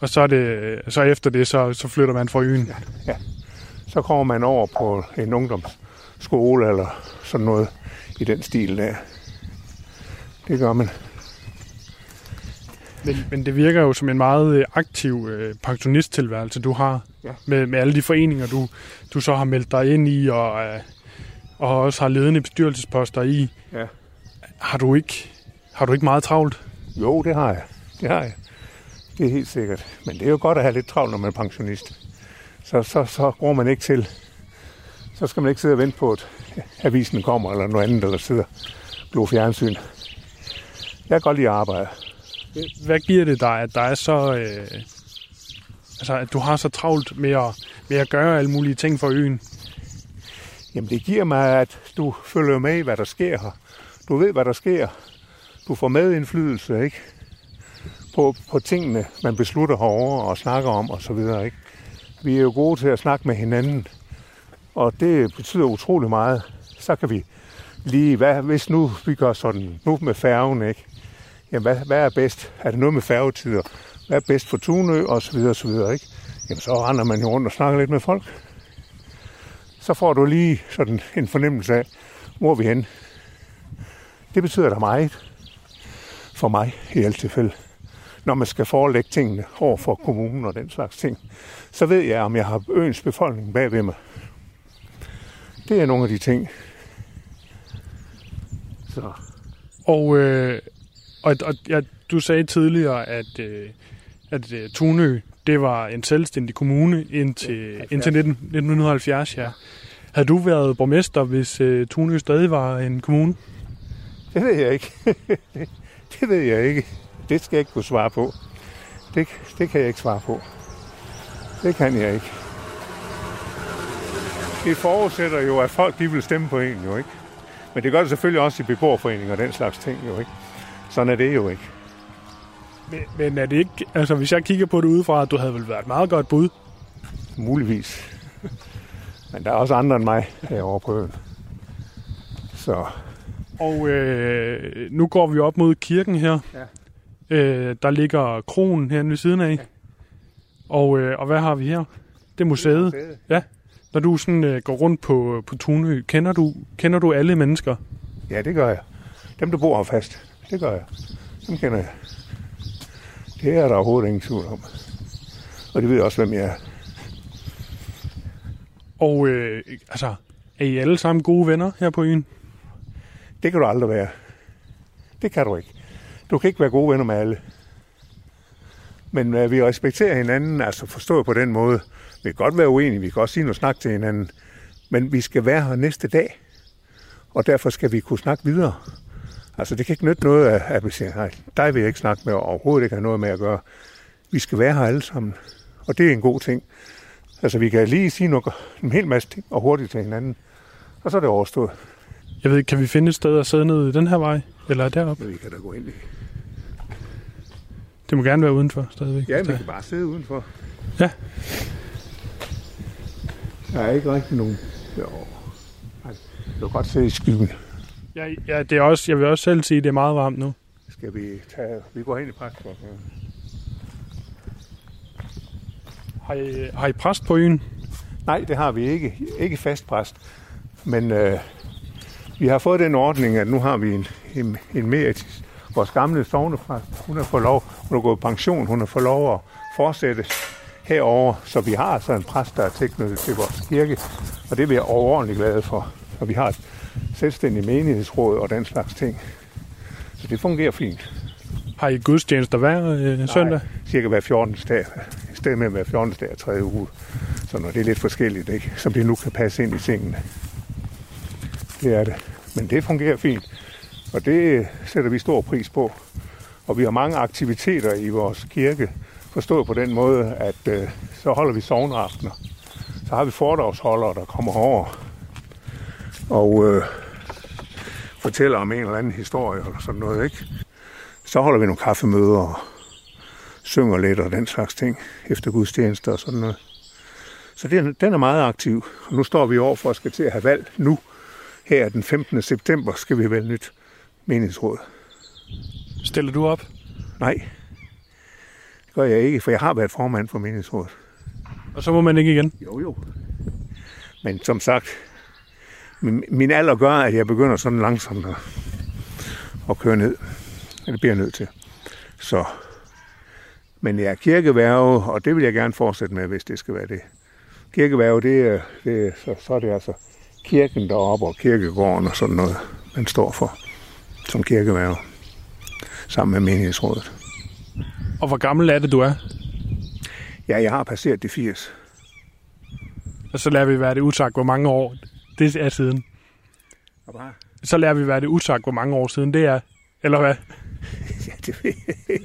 Og så efter det, så flytter man fra øen? Ja. Så kommer man over på en ungdomsskole eller sådan noget i den stil der. Det gør man. Men det virker jo som en meget aktiv pensionisttilværelse, du har, ja, med alle de foreninger, du så har meldt dig ind i, og også har ledende bestyrelsesposter i. Ja. Har du ikke meget travlt? Jo, det har jeg. Det er helt sikkert. Men det er jo godt at have lidt travlt, når man er pensionist. Så bruger man ikke til. Så skal man ikke sidde og vente på, at avisen kommer, eller noget andet, eller sidder og glor fjernsyn. Jeg kan godt lide at arbejde. Hvad giver det dig, at der er så, at du har så travlt med at gøre alle mulige ting for øen? Jamen det giver mig, at du følger med i, hvad der sker her. Du ved, hvad der sker. Du får medindflydelse, ikke? På tingene, man beslutter herovre og snakker om og så videre, ikke? Vi er jo gode til at snakke med hinanden Og det betyder utrolig meget. Så kan vi lige, hvis nu vi gør sådan, nu med færgen, ikke? Jamen, hvad er bedst? Er det noget med færgetider? Hvad er bedst for Tunø? Og så videre, og så videre, ikke? Jamen, så render man jo rundt og snakker lidt med folk. Så får du lige sådan en fornemmelse af, hvor er vi henne. Det betyder da meget for mig i alle tilfælde. Når man skal forelægge tingene over for kommunen og den slags ting, så ved jeg, om jeg har øens befolkning bagved mig. Det er nogle af de ting. Så. Og du sagde tidligere, at Tunø, det var en selvstændig kommune indtil 1970. Ja. Havde du været borgmester, hvis Tunø stadig var en kommune? Det ved jeg ikke. Det ved jeg ikke. Det skal jeg ikke kunne svare på. Det kan jeg ikke svare på. Det kan jeg ikke. Det forudsætter jo, at folk de vil stemme på en, jo ikke? Men det gør det selvfølgelig også i beboerforeninger og den slags ting, jo ikke? Sådan er det jo ikke. Men er det ikke... Altså, hvis jeg kigger på det udefra, du havde vel været et meget godt bud? Muligvis. Men der er også andre end mig herovre på øen. Så... Og nu går vi op mod kirken her. Ja. Der ligger kronen herinde ved siden af. Ja. Og hvad har vi her? Det er museet. Ja. Når du sådan går rundt på Tunø, kender du alle mennesker? Ja, det gør jeg. Dem, der bor her fast, det gør jeg. Dem kender jeg. Det er der overhovedet ingen tvivl om. Og de ved også, hvem jeg er. Og er I alle sammen gode venner her på øen? Det kan du aldrig være. Det kan du ikke. Du kan ikke være gode venner med alle. Men vi respekterer hinanden, altså forstået på den måde. Vi kan godt være uenige, vi kan også sige noget snak til hinanden. Men vi skal være her næste dag, og derfor skal vi kunne snakke videre. Altså det kan ikke nytte noget, at vi siger, nej, dig vil jeg ikke snakke med, og overhovedet ikke have noget med at gøre. Vi skal være her alle sammen, og det er en god ting. Altså vi kan lige sige noget, en hel masse ting, og hurtigt til hinanden, og så er det overstået. Jeg ved ikke, kan vi finde et sted at sidde ned i den her vej? Eller deroppe? Ja, vi kan da gå ind i. Det må gerne være udenfor stadigvæk. Ja, vi kan bare sidde udenfor. Ja. Der er ikke rigtig nogen. Jo. Du kan godt sidde i skyggen. Ja, det er også, jeg vil også selv sige, at det er meget varmt nu. Skal vi tage... Vi går ind i præst. Ja. Har I præst på øen? Nej, det har vi ikke. Ikke fast præst. Men... vi har fået den ordning, at nu har vi en mere... Vores gamle sognepræst, hun har fået lov, hun har gået pension, hun har fået lov at fortsætte herover, så vi har altså en præst, der er tilknyttet til vores kirke, og det er vi overordentligt glade for. Og vi har et selvstændigt menighedsråd og den slags ting. Så det fungerer fint. Har I gudstjenester hver søndag? Nej, cirka hver 14. dag. I stedet med hver 14. dag og 3. uge. Så når det er lidt forskelligt, ikke? Som det nu kan passe ind i tingene. Det er det. Men det fungerer fint, og det sætter vi stor pris på. Og vi har mange aktiviteter i vores kirke, forstået på den måde, at så holder vi sogneaftener. Så har vi foredragsholdere, der kommer over og fortæller om en eller anden historie eller sådan noget, ikke? Så holder vi nogle kaffemøder og synger lidt og den slags ting efter gudstjenester og sådan noget. Så den er meget aktiv, og nu står vi over for at skal til at have valg nu. Her den 15. september skal vi vælge nyt menighedsråd. Stiller du op? Nej, det gør jeg ikke, for jeg har været formand for menighedsrådet. Og så må man ikke igen? Jo. Men som sagt, min alder gør, at jeg begynder sådan langsomt at køre ned. Det bliver jeg nødt til. Så. Men jeg er kirkeværge, og det vil jeg gerne fortsætte med, hvis det skal være det. Kirkeværge, så er det altså... Kirken deroppe og kirkegården og sådan noget, man står for som kirkeværge, sammen med menighedsrådet. Og hvor gammel er det, du er? Ja, jeg har passeret de 80. Og så lader vi være det udsagt, hvor mange år det er siden. Så lader vi være det udsagt, hvor mange år siden det er, eller hvad? Ja, det ved jeg.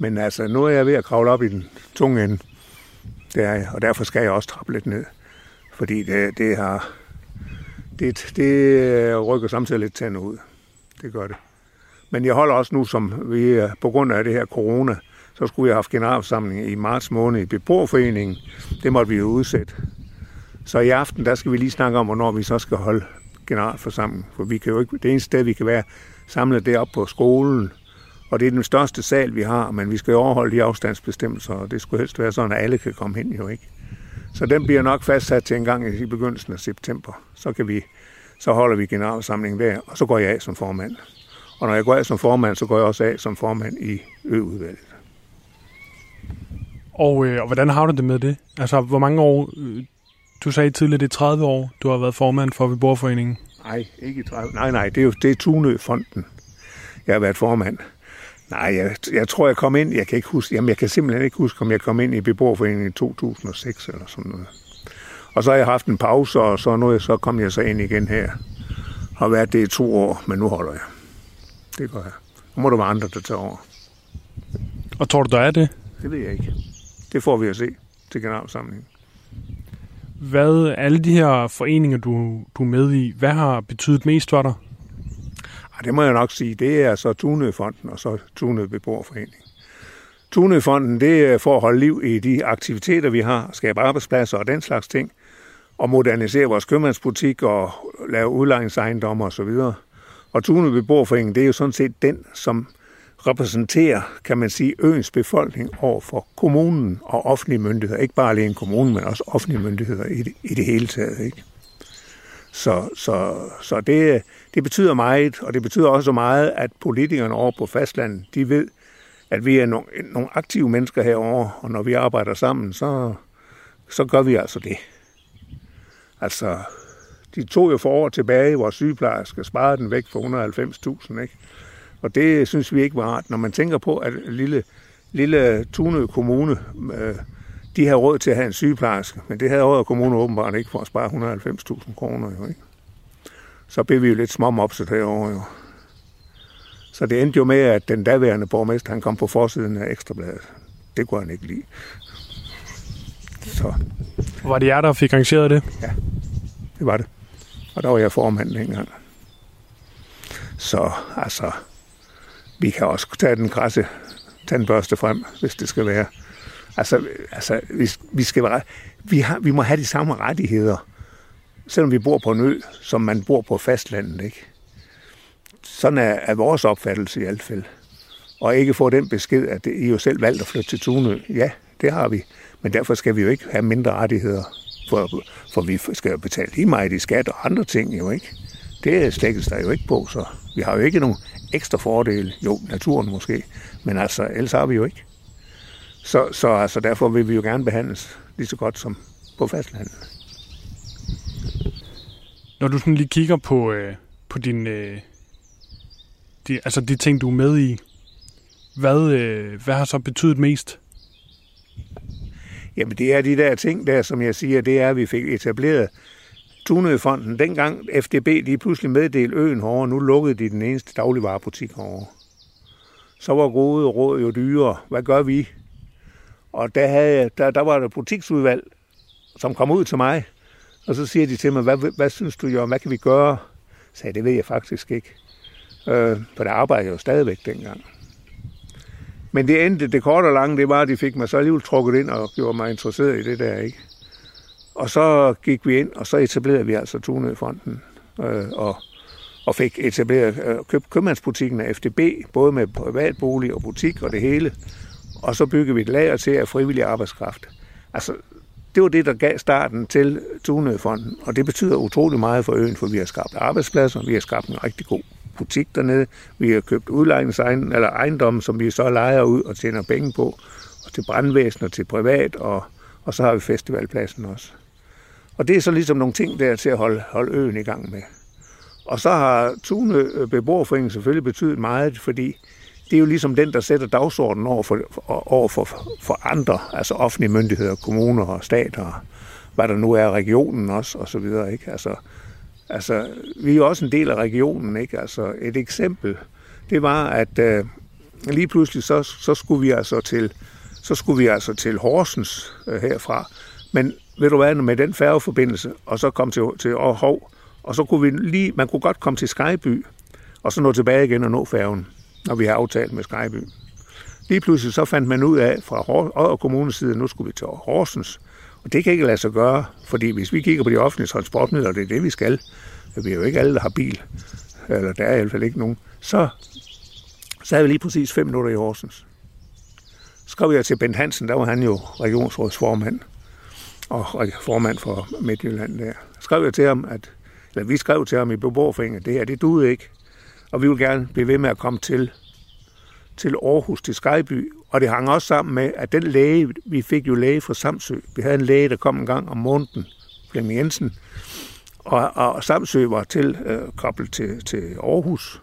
Men altså, nu er jeg ved at kravle op i den tunge ende. Det er jeg, og derfor skal jeg også trappe lidt ned. Fordi det har... Det rykker samtidig lidt tænder ud. Det gør det. Men jeg holder også nu, som vi på grund af det her corona, så skulle jeg have haft generalforsamling i marts måned i Beboerforeningen. Det måtte vi jo udsætte. Så i aften, der skal vi lige snakke om, hvornår vi så skal holde generalforsamling. For vi kan jo ikke, det eneste sted, vi kan være samlet deroppe på skolen. Og det er den største sal, vi har, men vi skal jo overholde de afstandsbestemmelser, og det skulle helst være sådan, at alle kan komme hen, jo ikke. Så den bliver nok fastsat til en gang i begyndelsen af september. Så holder vi generalforsamlingen der, og så går jeg af som formand. Og når jeg går af som formand, så går jeg også af som formand i Øudvalget. Og hvordan har du det med det? Altså, hvor mange år... Du sagde tidligere, det er 30 år, du har været formand for Beboerforeningen. Nej, ikke 30. Nej, det er Tunøfonden. Jeg har været formand. Nej, jeg tror, jeg kom ind. Jeg kan ikke huske. Jamen, jeg kan simpelthen ikke huske, om jeg kom ind i Beboerforeningen i 2006 eller sådan noget. Og så har jeg haft en pause, og så kom jeg så ind igen her. Har været det i 2 år, men nu holder jeg. Det gør jeg. Nu må der være andre, der tager over. Og tror du, der er det? Det ved jeg ikke. Det får vi at se til generalforsamlingen. Hvad alle de her foreninger, du er med i, hvad har betydet mest for dig? Det må jeg nok sige. Det er så Tunøfonden og så Tunø Beboerforening. Tunøfonden, det er for at holde liv i de aktiviteter, vi har, skabe arbejdspladser og den slags ting, og modernisere vores købmandsbutik og lave udlejningsejendomme osv. Og Tunø Beboerforening, det er jo sådan set den, som repræsenterer, kan man sige, øens befolkning over for kommunen og offentlige myndigheder. Ikke bare alene kommunen, men også offentlige myndigheder i det hele taget. Ikke? Så det betyder meget, og det betyder også meget, at politikerne over på fastlandet, de ved, at vi er nogle aktive mennesker herovre, og når vi arbejder sammen, så gør vi altså det. Altså, de tog jo for år tilbage, hvor sygeplejersker sparede den væk for 190.000, ikke? Og det synes vi ikke var rart, når man tænker på, at lille Tunø Kommune, de havde råd til at have en sygeplejerske, men det havde Odder Kommune åbenbart ikke for at spare 190.000 kroner, jo ikke? Så blev vi jo lidt småmopset herovre, jo. Så det endte jo med, at den daværende borgmester, han kom på forsiden af Ekstrabladet. Det kunne han ikke lide. Så. Var det jer, der fik arrangeret det? Ja, det var det. Og der var jeg formand dengang. Så altså... Vi kan også tage den græsse tandbørste frem, hvis det skal være. Altså vi må have de samme rettigheder, selvom vi bor på en ø, som man bor på fastlandet, ikke? Sådan er vores opfattelse i hvert fald. Og ikke få den besked, at I jo selv valgte at flytte til Tunø. Ja, det har vi. Men derfor skal vi jo ikke have mindre rettigheder, for vi skal jo betale lige meget i skat og andre ting, jo ikke? Det slækkes der jo ikke på, så vi har jo ikke nogen ekstra fordele. Jo, naturen måske, men altså, ellers har vi jo ikke. Så altså, derfor vil vi jo gerne behandles lige så godt som på fastlandet. Når du sådan lige kigger på de ting, du er med i, hvad har så betydet mest? Jamen, det er de der ting der, som jeg siger, det er, at vi fik etableret Tunøfonden. Dengang FDB lige pludselig meddelte øen herovre, nu lukkede de den eneste dagligvarebutik herovre. Så var gode råd jo dyre. Hvad gør vi? Og der var der butiksudvalg, som kom ud til mig, og så siger de til mig, hvad synes du, Jørgen, hvad kan vi gøre? Så sagde, det ved jeg faktisk ikke. For der arbejdede jeg jo stadigvæk dengang. Men det endte, det korte og lange, det var, at de fik mig så alligevel trukket ind og gjorde mig interesseret i det der, ikke? Og så gik vi ind, og så etablerede vi altså Tunøfonden, og fik etableret købmandsbutikken af FDB, både med privatbolig og butik og det hele. Og så byggede vi et lager til af frivillig arbejdskraft. Altså, det var det, der gav starten til Tunøfonden, og det betyder utrolig meget for øen, for vi har skabt arbejdspladser, vi har skabt en rigtig god butik dernede, vi har købt ejendomme, som vi så lejer ud og tjener penge på, og til brandvæsen og til privat, og så har vi festivalpladsen også. Og det er så ligesom nogle ting der til at holde øen i gang med. Og så har Tunø Beboerforeningen selvfølgelig betydet meget, fordi det er jo ligesom den, der sætter dagsordenen over for andre, altså offentlige myndigheder, kommuner og stater, hvad der nu er regionen også, og så videre, ikke? Altså, vi er jo også en del af regionen, ikke? Altså, et eksempel, det var, at lige pludselig så skulle vi altså til Horsens herfra. Men ved du hvad, med den færgeforbindelse, og så kom til Hov, og så kunne vi man kunne godt komme til Skrægby, og så nå tilbage igen og nå færgen, når vi har aftalt med Skrægby. Lige pludselig så fandt man ud af fra Odder Kommunes side, nu skulle vi til Horsens, Og det kan ikke lade sig gøre, fordi hvis vi kigger på de offentlige transportmidler, og det er det, vi skal, vi er jo ikke alle, der har bil, eller der er i hvert fald ikke nogen, så havde vi lige præcis 5 minutter i Horsens. Så kom jeg til Bent Hansen, der var han jo regionsrådsformand, og formand for Midtjylland der. Vi skrev til ham i Beboerforeningen, at det her, det duede ikke, og vi ville gerne blive ved med at komme til Aarhus, til Skrægby, og det hang også sammen med, at den læge, vi fik jo læge fra Samsø, vi havde en læge, der kom en gang om måneden, Flemming Jensen, og Samsø var koblet til Aarhus,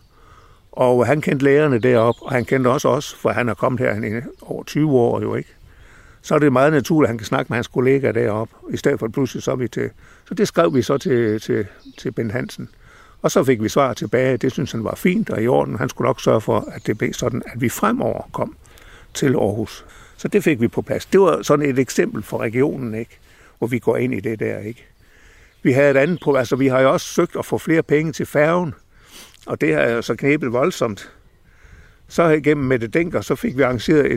og han kendte lægerne deroppe, og han kendte også os, for han er kommet her i over 20 år jo ikke. Så er det meget naturligt, at han kan snakke med hans kollegaer deroppe, i stedet for pludselig så vi til. Så det skrev vi så til Bent Hansen. Og så fik vi svar tilbage, det synes han var fint og i orden. Han skulle nok sørge for, at det blev sådan, at vi fremover kom til Aarhus. Så det fik vi på plads. Det var sådan et eksempel for regionen, ikke? Hvor vi går ind i det der, ikke? Vi havde et andet på, altså vi har jo også søgt at få flere penge til færgen, og det har jo så knebet voldsomt. Så igennem Mette Denker, så fik vi arrangeret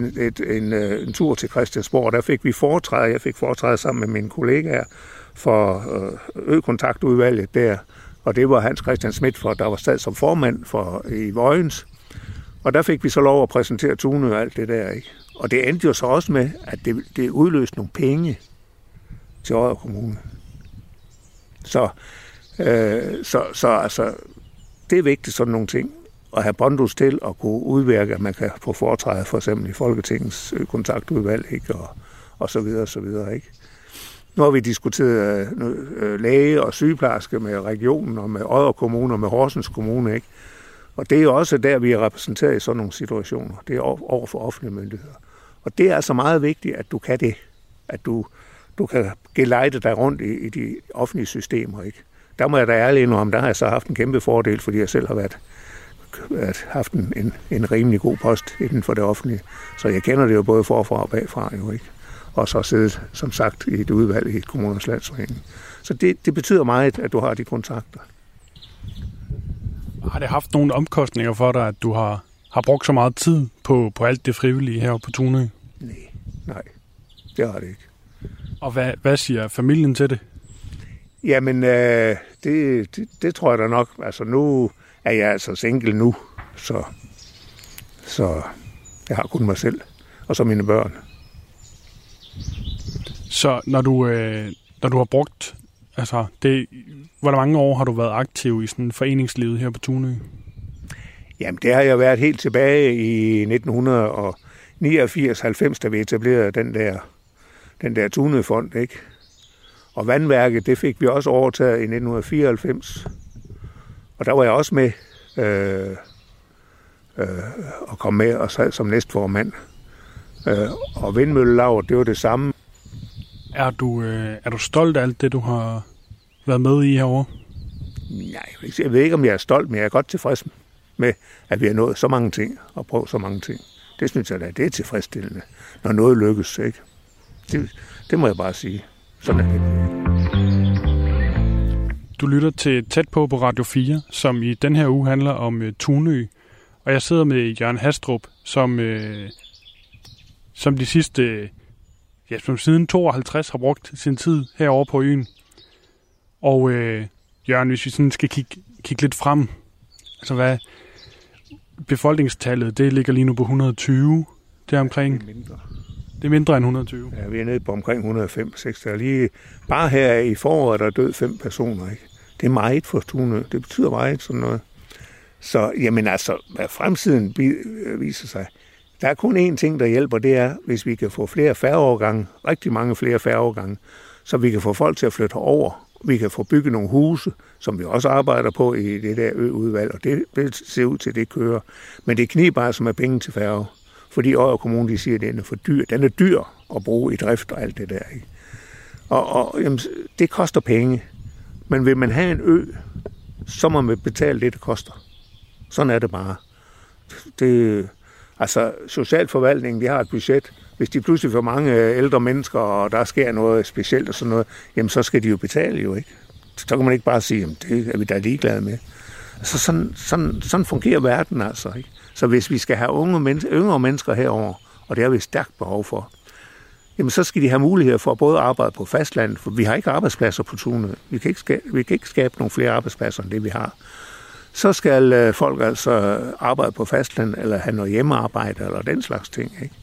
en tur til Christiansborg, og der fik vi foretræde. Jeg fik foretræde sammen med mine kollegaer for Økontaktudvalget der, og det var Hans Christian Schmidt, der var stadig som formand for i Vojens. Og der fik vi så lov at præsentere Tunø og alt det der, ikke? Og det endte jo så også med, at det udløste nogle penge til Odder Kommune. Så det er vigtigt, sådan nogle ting, at have bondus til at kunne udværke, at man kan få foretræde for eksempel i Folketingets kontaktudvalg, ikke? Og så videre, og så videre, ikke? Nu har vi diskuteret læge og sygeplejerske med regionen og med Odder Kommune og med Horsens Kommune, ikke? Og det er jo også der, vi er repræsenteret i sådan nogle situationer. Det er over for offentlige myndigheder. Og det er altså meget vigtigt, at du kan det. At du kan gelejde dig rundt i de offentlige systemer, ikke? Der må jeg da ærlig indrømme, der har jeg så haft en kæmpe fordel, fordi jeg selv har haft en rimelig god post inden for det offentlige. Så jeg kender det jo både forfra og bagfra, jo ikke? Og så sidde, som sagt, i et udvalg i Kommunernes Landsforening. Så det betyder meget, at du har de kontakter. Har det haft nogle omkostninger for dig, at du har brugt så meget tid på alt det frivillige her på Tunø? Nej, det har det ikke. Og hvad siger familien til det? Jamen, det tror jeg da nok. Altså, nu er jeg altså single nu, så jeg har kun mig selv, og så mine børn. Så når du har brugt, altså, hvor mange år har du været aktiv i sådan foreningslivet her på Tunø? Jamen, det har jeg været helt tilbage i 1989-90, da vi etablerede den der Tunøfond, ikke? Og vandværket, det fik vi også overtaget i 1994. Og der var jeg også med og kom med og sad som næstformand. Og vindmøllelaget, det var det samme. Er du stolt af alt det, du har været med i herovre? Nej, jeg ved ikke, om jeg er stolt, men jeg er godt tilfreds med, at vi har nået så mange ting og prøvet så mange ting. Det synes jeg da, det er tilfredsstillende, når noget lykkes, ikke? Det må jeg bare sige. Sådan er det. Du lytter til Tæt på Radio 4, som i den her uge handler om Tunø. Og jeg sidder med Jørgen Hastrup, som de sidste... Ja, som siden 52 har brugt sin tid herovre på øen. Og Jørgen, hvis vi sådan skal kigge lidt frem, altså hvad befolkningstallet, det ligger lige nu på 120, det er omkring... Ja, det er mindre end 120. Ja, vi er nede på omkring 105, 6. Der er lige, bare her i foråret, der er død 5 personer, ikke? Det er meget for Tunø, det betyder meget sådan noget. Så, jamen altså, hvad fremtiden viser sig... Der er kun én ting, der hjælper, det er, hvis vi kan få flere færgeovergange, rigtig mange flere færgeovergange, så vi kan få folk til at flytte over. Vi kan få bygget nogle huse, som vi også arbejder på i det der øudvalg, og det ser ud til, det kører. Men det kniber bare som er penge til færge, fordi Odder Kommune, de siger, at den er for dyr. Den er dyr at bruge i drift og alt det der, ikke? Og jamen, det koster penge, men vil man have en ø, så må man betale det koster. Sådan er det bare. Altså, socialforvaltningen, de har et budget. Hvis de pludselig får mange ældre mennesker, og der sker noget specielt og sådan noget, jamen så skal de jo betale jo, ikke? Så kan man ikke bare sige, jamen det er vi da ligeglade med. Altså, sådan fungerer verden altså, ikke? Så hvis vi skal have yngre mennesker herover, og det har vi stærkt behov for, jamen så skal de have muligheder for at både arbejde på fastlandet, for vi har ikke arbejdspladser på Tunø. Vi kan ikke skabe nogle flere arbejdspladser end det, vi har. Så skal folk altså arbejde på fastlandet, eller have noget hjemmearbejde, eller den slags ting, ikke?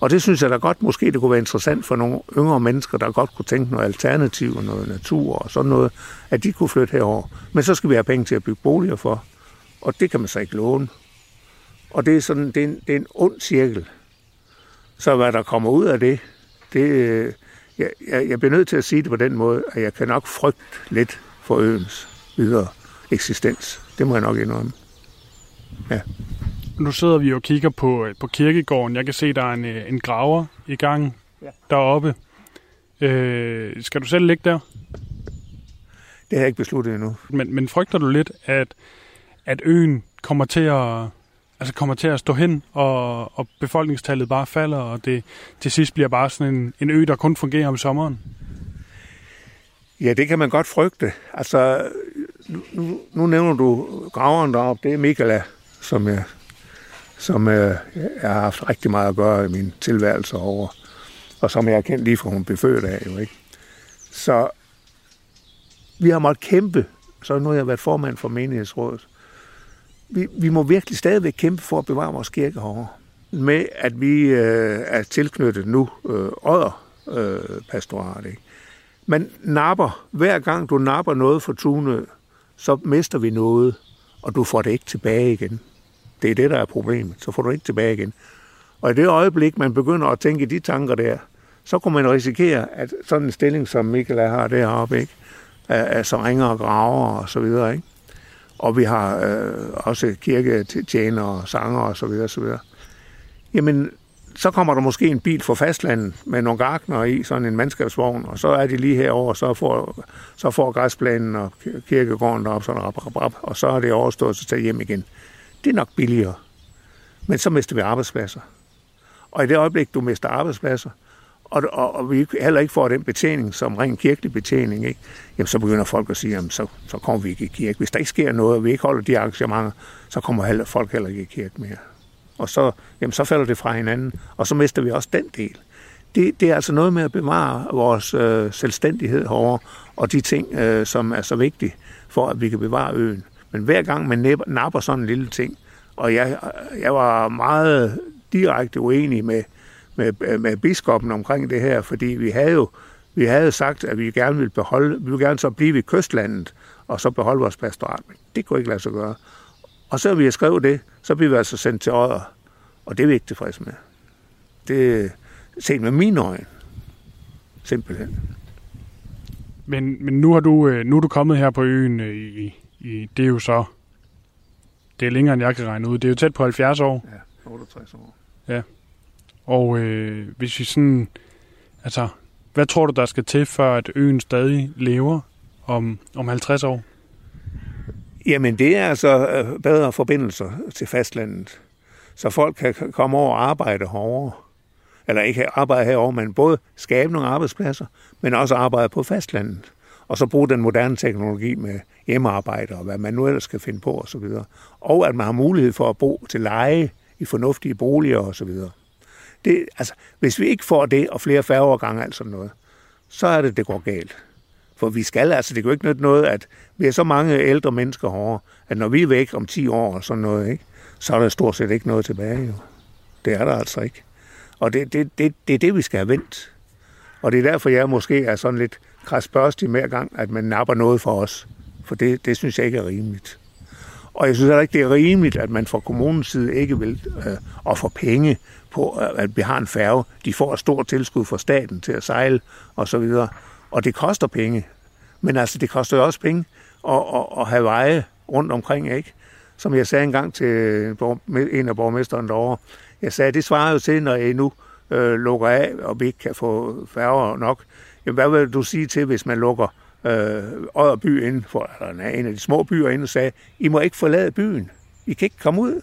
Og det synes jeg da godt, måske det kunne være interessant for nogle yngre mennesker, der godt kunne tænke noget alternativ, noget natur og sådan noget, at de kunne flytte herover. Men så skal vi have penge til at bygge boliger for, og det kan man så ikke låne. Og det er sådan, det er en ond cirkel. Så hvad der kommer ud af det jeg bliver nødt til at sige det på den måde, at jeg kan nok frygte lidt for øens videre eksistens. Det må jeg nok indrømme. Ja. Nu sidder vi og kigger på kirkegården. Jeg kan se, der er en graver i gang deroppe. Skal du selv ligge der? Det har jeg ikke besluttet endnu. Men frygter du lidt, at øen kommer til at stå hen, og befolkningstallet bare falder, og det til sidst bliver bare sådan en ø, der kun fungerer om sommeren? Ja, det kan man godt frygte. Altså, nu nævner du graveren deroppe. Det er Mikaela, som jeg har haft rigtig meget at gøre i min tilværelse over, og som jeg har kendt lige fra hun blev født af, jo ikke? Så vi har måttet kæmpe, så nu har jeg været formand for menighedsrådet. Vi må virkelig stadigvæk kæmpe for at bevare vores kirke herovre, med at vi er tilknyttet nu Odder-pastoratet, ikke? Man napper, hver gang du napper noget for Tunø, så mister vi noget, og du får det ikke tilbage igen. Det er det, der er problemet. Så får du ikke tilbage igen. Og i det øjeblik, man begynder at tænke de tanker der, så kunne man risikere, at sådan en stilling, som Mikaela har deroppe, ikke? Altså ringer og graver og så videre, ikke? Og vi har også kirketjenere og sanger og så videre, så videre. Jamen, så kommer der måske en bil fra fastlandet med nogle gartner i, sådan en mandskabsvogn, og så er de lige herover, så får græsplanen og kirkegården deroppe, sådan rap, og så er det overstået, så tager hjem igen. Det er nok billigere, men så mister vi arbejdspladser. Og i det øjeblik, du mister arbejdspladser, og vi heller ikke får den betjening, som rent kirkelig betjening, ikke? Jamen, så begynder folk at sige, jamen, så kommer vi ikke i kirke. Hvis der ikke sker noget, og vi ikke holder de arrangementer, så kommer folk heller ikke i kirke mere. Og så, jamen, så falder det fra hinanden, og så mister vi også den del. Det er altså noget med at bevare vores selvstændighed herovre, og de ting, som er så vigtige for, at vi kan bevare øen. Men hver gang man napper sådan en lille ting, og jeg var meget direkte uenig med biskoppen omkring det her, fordi vi havde sagt, at vi gerne ville beholde, vi ville gerne så blive ved kystlandet, og så beholde vores pastorat. Men det kunne ikke lade sig gøre. Og så vi skrev det, så blev vi altså sendt til Odder, og det er vi ikke tilfredse med. Det set med mine øjne. Simpelthen. Men nu er du kommet her på øen i, det er jo så, det er længere end jeg kan regne ud. Det er jo tæt på 70 år. Ja, 68 år. Ja. Og hvis vi sådan, altså, hvad tror du, der skal til, for at øen stadig lever om 50 år? Jamen, det er altså bedre forbindelser til fastlandet, så folk kan komme over og arbejde herovre. Eller ikke arbejde herovre, men både skabe nogle arbejdspladser, men også arbejde på fastlandet. Og så bruge den moderne teknologi med hjemmearbejde og hvad man nu ellers skal finde på og så videre. Og at man har mulighed for at bo til leje i fornuftige boliger og så videre. Det, altså, hvis vi ikke får det og flere færgeovergange og alt sådan noget, så er det går galt. For vi skal altså, det kan jo ikke nytte noget, at vi er så mange ældre mennesker herovre, at når vi er væk om 10 år og sådan noget, ikke, så er der stort set ikke noget tilbage. Jo. Det er der altså ikke. Og det er det, vi skal have vendt. Og det er derfor, jeg måske er sådan lidt kradsbørstig med gang, at man napper noget for os. For det synes jeg ikke er rimeligt. Og jeg synes heller ikke, det er rimeligt, at man fra kommunens side ikke vil ofre penge på, at vi har en færge. De får et stort tilskud fra staten til at sejle og så videre. Og det koster penge. Men altså, det koster jo også penge at have veje rundt omkring, ikke? Som jeg sagde engang til en af borgmesteren derovre. Jeg sagde, det svarer jo til, når I nu lukker af, og vi ikke kan få færger nok. Jamen, hvad vil du sige til, hvis man lukker Odder by inden for, eller en af de små byer inden, og sagde, I må ikke forlade byen. I kan ikke komme ud.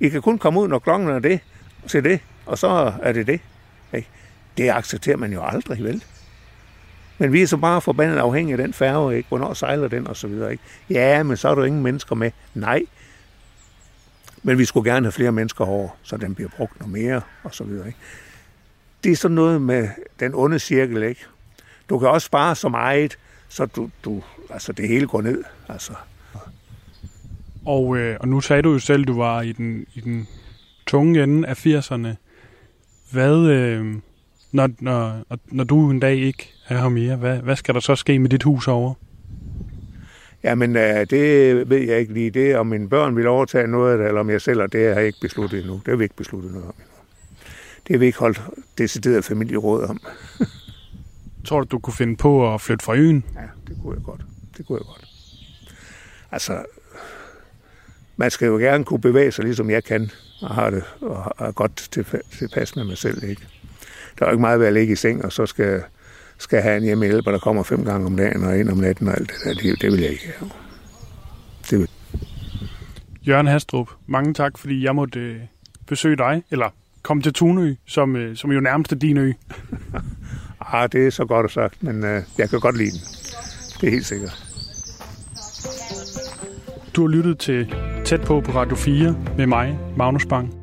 I kan kun komme ud, når klokken er det, til det, og så er det det. Ikke? Det accepterer man jo aldrig, vel? Men vi er så bare forbandet afhængige af den færge, ikke? Hvornår sejler den, og så videre, ikke? Ja, men så er der ingen mennesker med. Nej. Men vi skulle gerne have flere mennesker over, så den bliver brugt noget mere, og så videre, ikke? det er sådan noget med den onde cirkel, ikke? Du kan også spare så meget, så du altså det hele går ned, altså. Og nu sagde du jo selv, du var i den tunge ende af 80'erne. Hvad når du en dag ikke er her mere, hvad skal der så ske med dit hus over? Jamen, det ved jeg ikke lige. Det om mine børn vil overtage noget af det, eller om jeg selv, og det har jeg ikke besluttet endnu. Det har vi ikke besluttet noget om endnu. Det har vi ikke holdt decideret familieråd om. Tror du kunne finde på at flytte fra øen? Ja, det kunne jeg godt. Altså, man skal jo gerne kunne bevæge sig, ligesom jeg kan, og har det og er godt tilpas med mig selv, ikke? Der er jo ikke meget ved at ligge i seng, og så skal have en hjemmehjælper, der kommer 5 gange om dagen og ind om natten og alt det der. Det vil jeg ikke have. Jørgen Hastrup, mange tak, fordi jeg måtte besøge dig, eller komme til Tunø, som jo nærmest er din ø. Det er så godt sagt, men jeg kan godt lide den. Det er helt sikkert. Du har lyttet til Tæt på Radio 4 med mig, Magnus Bang.